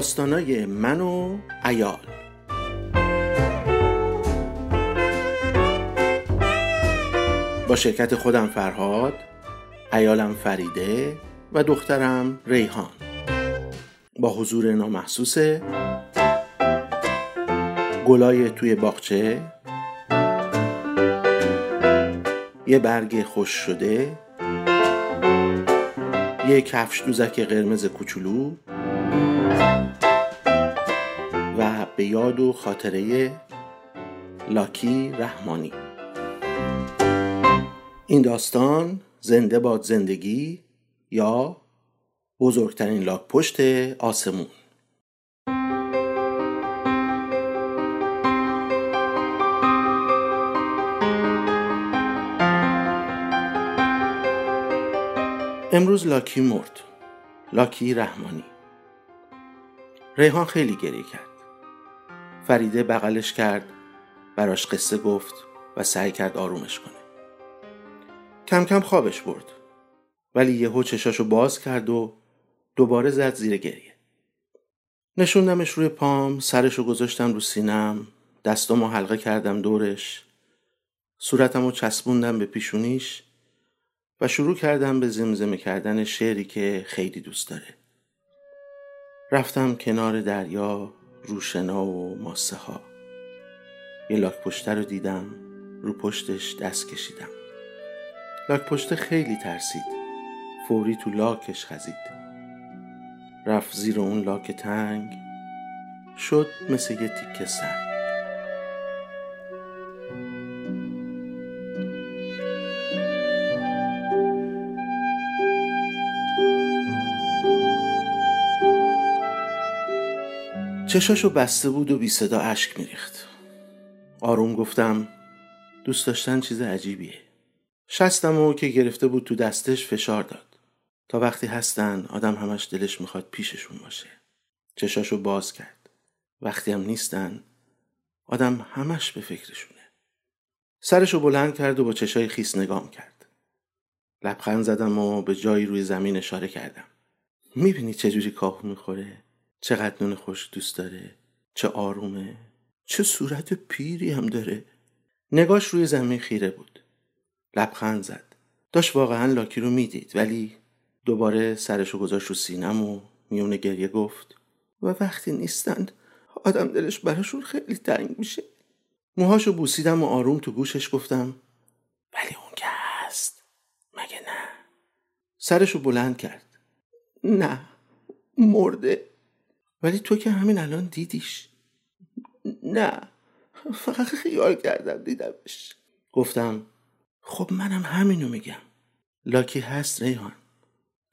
داستانای من و عیال. با شرکت خودم فرهاد، عیالم فریده و دخترم ریحان، با حضور نامحسوس گلای توی باغچه، یه برگ خوش شده، یه کفش دوزک قرمز کوچولو و به یاد و خاطره لاکی رحمانی. این داستان زنده باد زندگی یا بزرگترین لاک پشت آسمون. امروز لاکی مرد. لاکی رحمانی. ریحان خیلی گریه کرد. فریده بغلش کرد، براش قصه گفت و سعی کرد آرومش کنه. کم کم خوابش برد، ولی یهو چشاشو باز کرد و دوباره زد زیر گریه. نشوندمش روی پام، سرشو گذاشتم رو سینم، دستامو حلقه کردم دورش، صورتمو چسبوندم به پیشونیش و شروع کردم به زمزمه کردن شعری که خیلی دوست داره. رفتم کنار دریا، روشنا و ماسه ها. یه لاک پشته رو دیدم، رو پشتش دست کشیدم. لاک پشته خیلی ترسید، فوری تو لاکش خزید، رفت زیر اون لاک تنگ، شد مثل یه تیکه سنگ. چشاشو بسته بود و بی صدا اشک میریخت. آروم گفتم دوست داشتن چیز عجیبیه. شستمو که گرفته بود تو دستش فشار داد. تا وقتی هستن آدم همش دلش میخواد پیششون باشه. چشاشو باز کرد. وقتی هم نیستن آدم همش به فکرشونه. سرشو بلند کرد و با چشای خیس نگام کرد. لبخند زدم و به جایی روی زمین اشاره کردم. میبینی چجوری کاهو میخوره؟ چقدر نون خوش دوست داره، چه آرومه، چه صورت پیری هم داره. نگاش روی زمین خیره بود. لبخند زد. داشت واقعا لاکی رو میدید، ولی دوباره سرشو گذاشت رو سینم و میونه گریه گفت و وقتی نیستند آدم دلش براشون خیلی تنگ میشه. موهاشو بوسیدم و آروم تو گوشش گفتم ولی اون که هست، مگه نه؟ سرشو بلند کرد. نه، مرده. ولی تو که همین الان دیدیش. نه، فقط خیال کردم دیدمش. گفتم خب منم همینو میگم. لاکی هست ریحان،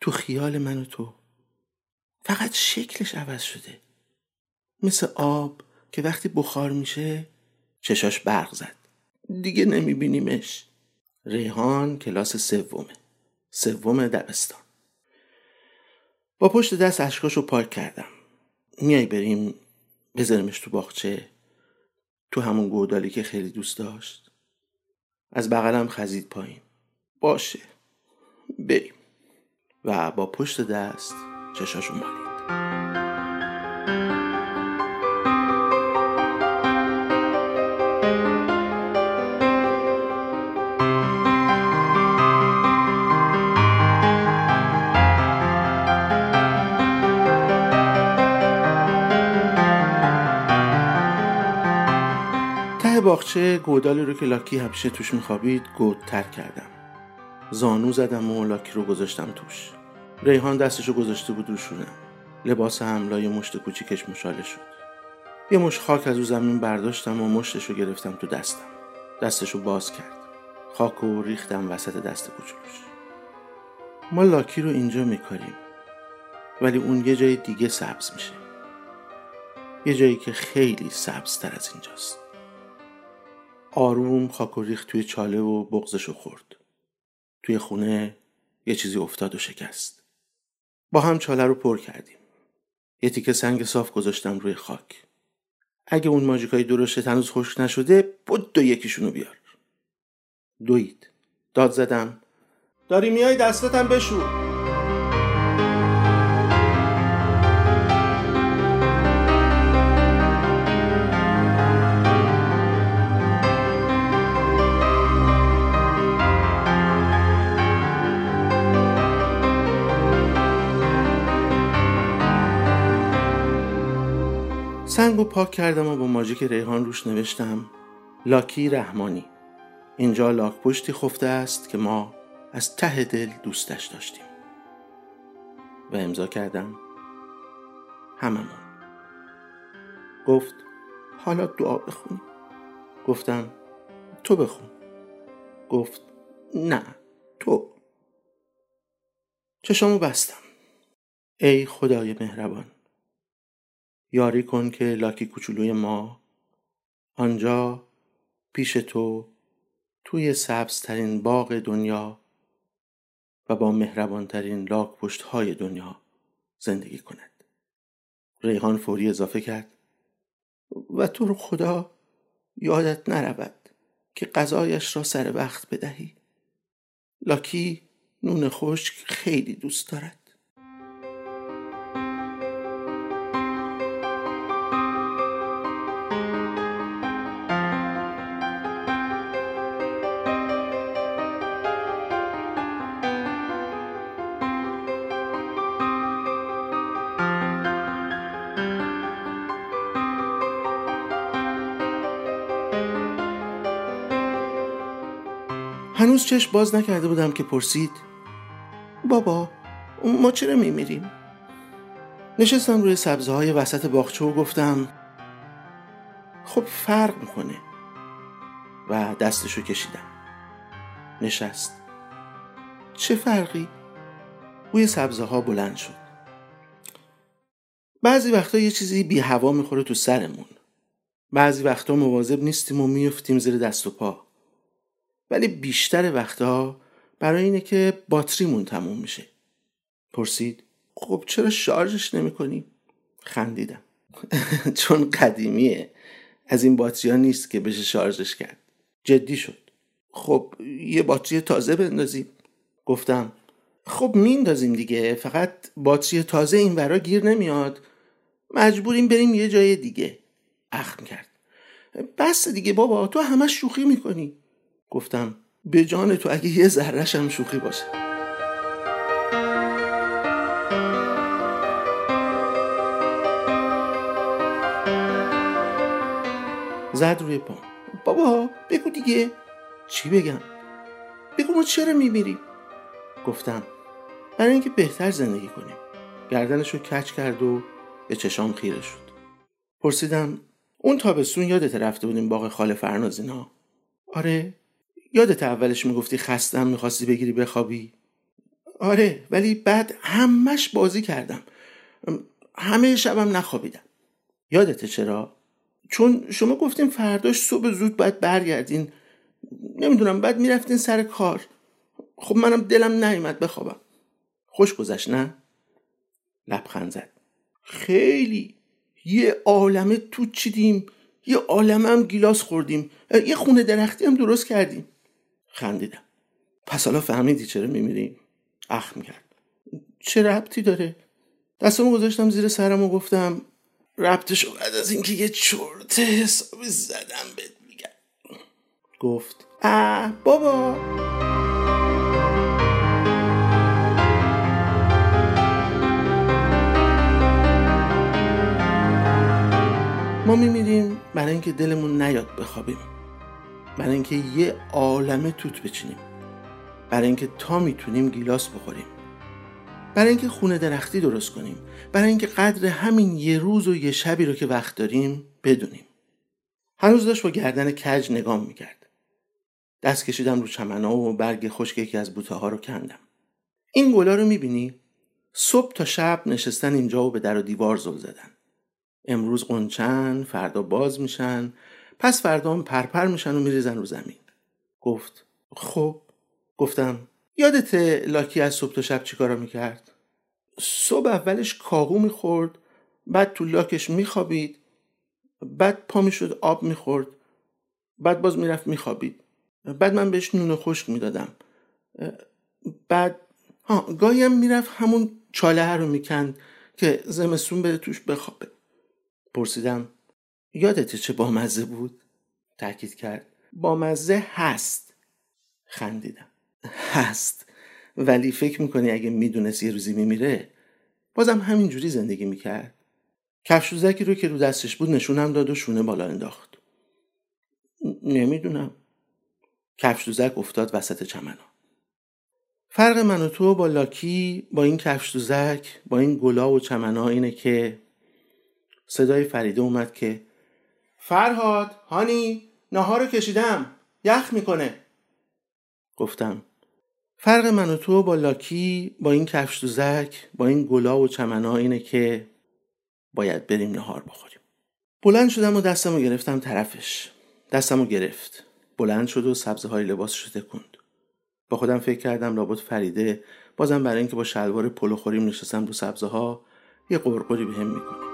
تو خیال من و تو، فقط شکلش عوض شده، مثل آب که وقتی بخار میشه چشاش برق زد، دیگه نمیبینیمش. ریحان کلاس سوم دبستان. با پشت دست اشکاشو پاک کردم. میای بریم بذارمش تو باغچه، تو همون گودالی که خیلی دوست داشت؟ از بغلم خزید پایین. باشه بریم. و با پشت دست چشاشو مالید. باغچه گودالی رو که لاکی همیشه توش میخوابید گودتر کردم. زانو زدم و لاکی رو گذاشتم توش. ریحان دستشو گذاشته بود روشونم. لباس هم لای مشت کوچیکش مشاله شد. یه مشت خاک از او زمین برداشتم و مشتشو گرفتم تو دستم. دستشو باز کرد. خاکو ریختم وسط دست کوچولوش. ما لاکی رو اینجا میکاریم، ولی اون یه جای دیگه سبز میشه. یه جایی که خیلی سبزتر از اینجاست. آروم خاک و ریخت توی چاله و بغضشو خورد. توی خونه یه چیزی افتاد و شکست. با هم چاله رو پر کردیم. یه تیکه سنگ صاف گذاشتم روی خاک. اگه اون ماجیکای درشت هنوز خشک نشده، بدو یکیشونو بیار. دوید. داد زدم داری میای دستاتم بشور. پاک کردم و با ماژیک ریحان روش نوشتم لاکی رحمانی. اینجا لاک پشتی خفته است که ما از ته دل دوستش داشتیم و امضا کردم هممون. گفت حالا دعا بخون. گفتم تو بخون. گفت نه تو. چشمو بستم. ای خدای مهربان، یاری کن که لاکی کوچولوی ما آنجا پیش تو توی سبزترین باغ دنیا و با مهربانترین لاک پشت‌های دنیا زندگی کند. ریحان فوری اضافه کرد و تو رو خدا یادت نرود که غذایش را سر وقت بدهی. لاکی نون خشک خیلی دوست دارد. هنوز چشم باز نکرده بودم که پرسید بابا ما چرا میمیریم؟ نشستم روی سبزهای وسط باغچه و گفتم خب فرق میکنه و دستشو کشیدم. نشست. چه فرقی؟ بوی سبزها بلند شد. بعضی وقتا یه چیزی بی هوا میخوره تو سرمون، بعضی وقتا مواظب نیستیم و میفتیم زیر دست و پا، ولی بیشتر وقتها برای اینه که باتریمون تموم میشه. پرسید خب چرا شارژش نمی کنی؟ خندیدم چون قدیمیه، از این باتری ها نیست که بشه شارژش کرد. جدی شد. خب یه باتری تازه بندازیم. گفتم خب میندازیم دیگه، فقط باتری تازه این ورا گیر نمیاد، مجبوریم بریم یه جای دیگه. اخم کرد. بس دیگه بابا تو همش شوخی میکنی. گفتم به جان تو اگه یه ذره‌ش هم شوخی باشه. زد روی پام. بابا بگو دیگه. چی بگم؟ بگو ما چرا میمیریم؟ گفتم برای اینکه بهتر زندگی کنیم. گردنشو کج کرد و به چشام خیره شد. پرسیدم اون تابستون یادت رفته بودیم باغ خاله فرنازینا؟ آره. یادت اولش میگفتی خستم میخواستی بگیری بخوابی؟ آره، ولی بعد همش بازی کردم، همه شبم نخوابیدم. یادته چرا؟ چون شما گفتین فرداش صبح زود باید برگردین، نمیدونم، بعد میرفتین سر کار. خب منم دلم نیومد بخوابم. خوش گذشت نه؟ لبخند زد. خیلی، یه عالمه توت چیدیم، یه عالمه هم گیلاس خوردیم، یه خونه درختی هم درست کردیم. خندیدم. پس حالا فهمیدی چرا میمیریم؟ اخم کرد. چه ربطی داره؟ دستمو گذاشتم زیر سرم و گفتم ربطشو بعد از اینکه یه چرت حسابی زدم بهت میگم. گفت آ بابا. ما میمیریم برای اینکه دلمون نیاد بخوابیم، برای اینکه یه عالمه توت بچینیم، برای اینکه تا میتونیم گیلاس بخوریم، برای اینکه خونه درختی درست کنیم، برای اینکه قدر همین یه روز و یه شبی رو که وقت داریم بدونیم. هنوز داشت با گردن کج نگام میکرد. دست کشیدم رو چمنا و برگ خشک یکی از بوته‌ها رو کندم. این گلا رو میبینی؟ صبح تا شب نشستن اینجا و به در و دیوار زل زدن. امروز قنچن، فردا باز میشن، پس فردا هم پرپر میشن و میریزن رو زمین. گفت خب. گفتم یادته لاکی از صبح تا شب چیکارا میکرد؟ صبح اولش کاغو میخورد، بعد تو لاکش میخوابید، بعد پا میشد آب میخورد، بعد باز میرفت میخوابید، بعد من بهش نون خشک میدادم، بعد گاهی هم میرفت همون چاله رو میکند که زمستون بره توش بخوابه. پرسیدم یادته چه بامزه بود؟ تأکید کرد بامزه هست. خندیدم. هست، ولی فکر میکنی اگه میدونست یه روزی میمیره بازم همینجوری زندگی میکرد؟ کفشوزکی رو که رو دستش بود نشونم داد و شونه بالا انداخت. نمیدونم. کفشدوزک افتاد وسط چمنا. فرق من و تو با لاکی، با این کفشدوزک، با این گلا و چمنا اینه که صدای فریده اومد که فرهاد، هانی، ناهارو کشیدم، یخ میکنه. گفتم فرق من و تو با لاکی، با این کفشدوزک، با این گلا و چمنا اینه که باید بریم ناهار بخوریم. بلند شدم و دستمو گرفتم طرفش. دستمو گرفت، بلند شد و سبزه‌های لباسش رو تکوند. با خودم فکر کردم لابد فریده بازم برای اینکه با شلوار پلو خوریم نشستم رو سبزه‌ها یه قورقوری بهم میکنه.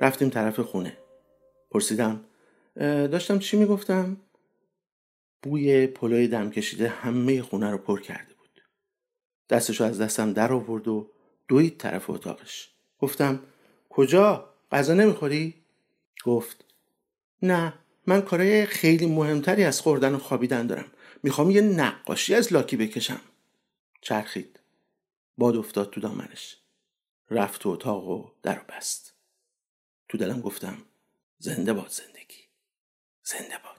رفتیم طرف خونه. پرسیدم داشتم چی میگفتم؟ بوی پلوی دم کشیده همه خونه رو پر کرده بود. دستشو از دستم در آورد و دوید طرف اتاقش. گفتم کجا؟ غذا نمیخوری؟ گفت نه، من کارای خیلی مهمتری از خوردن و خوابیدن دارم. میخوام یه نقاشی از لاکی بکشم. چرخید. باد افتاد تو دامنش. رفت تو اتاق و در رو بست. تو دلم گفتم زنده باد زندگی، زنده باد.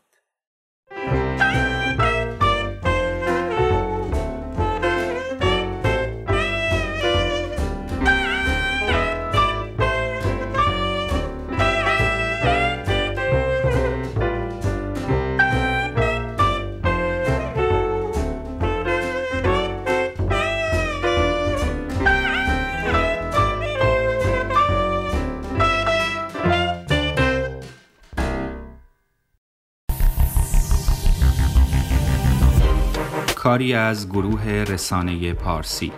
کاری از گروه رسانه پارسی.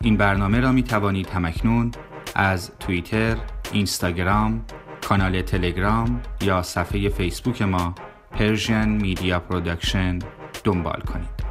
این برنامه را می توانید همکنون از توییتر، اینستاگرام، کانال تلگرام یا صفحه فیسبوک ما پرشن میدیا پروداکشن دنبال کنید.